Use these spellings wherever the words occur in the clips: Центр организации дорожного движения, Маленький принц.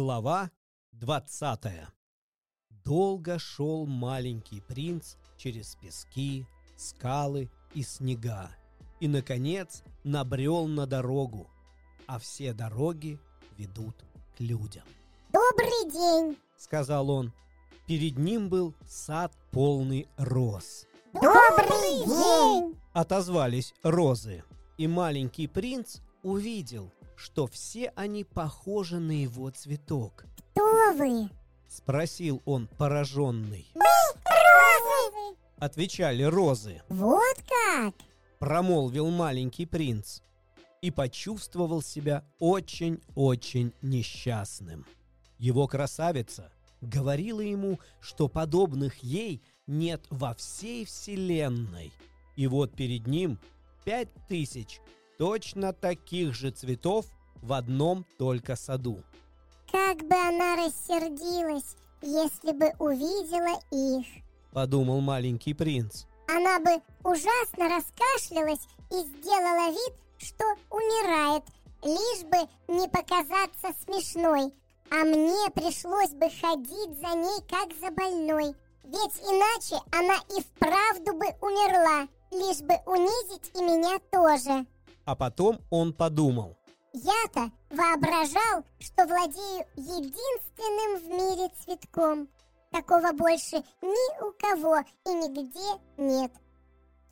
Глава 20. Долго шел маленький принц через пески, скалы и снега и, наконец, набрел на дорогу, а все дороги ведут к людям. «Добрый день!» — сказал он. Перед ним был сад, полный роз. «Добрый день!» — отозвались розы, и маленький принц увидел, что все они похожи на его цветок. «Кто вы?» — спросил он, пораженный. «Мы розы!» — отвечали розы. «Вот как!» — промолвил маленький принц и почувствовал себя очень-очень несчастным. Его красавица говорила ему, что подобных ей нет во всей вселенной. И вот перед ним 5000 точно таких же цветов в одном только саду. «Как бы она рассердилась, если бы увидела их!» — подумал маленький принц. «Она бы ужасно раскашлялась и сделала вид, что умирает, лишь бы не показаться смешной. А мне пришлось бы ходить за ней, как за больной. Ведь иначе она и вправду бы умерла, лишь бы унизить и меня тоже». А потом он подумал: «Я-то воображал, что владею единственным в мире цветком. Такого больше ни у кого и нигде нет.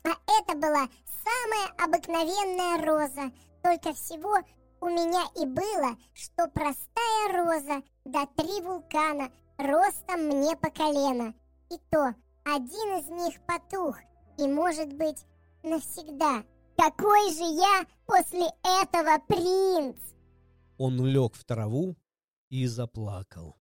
А это была самая обыкновенная роза. Только всего у меня и было, что простая роза да 3 вулкана, ростом мне по колено. И то один из них потух, и, может быть, навсегда. Какой же я после этого принц?» Он лег в траву и заплакал.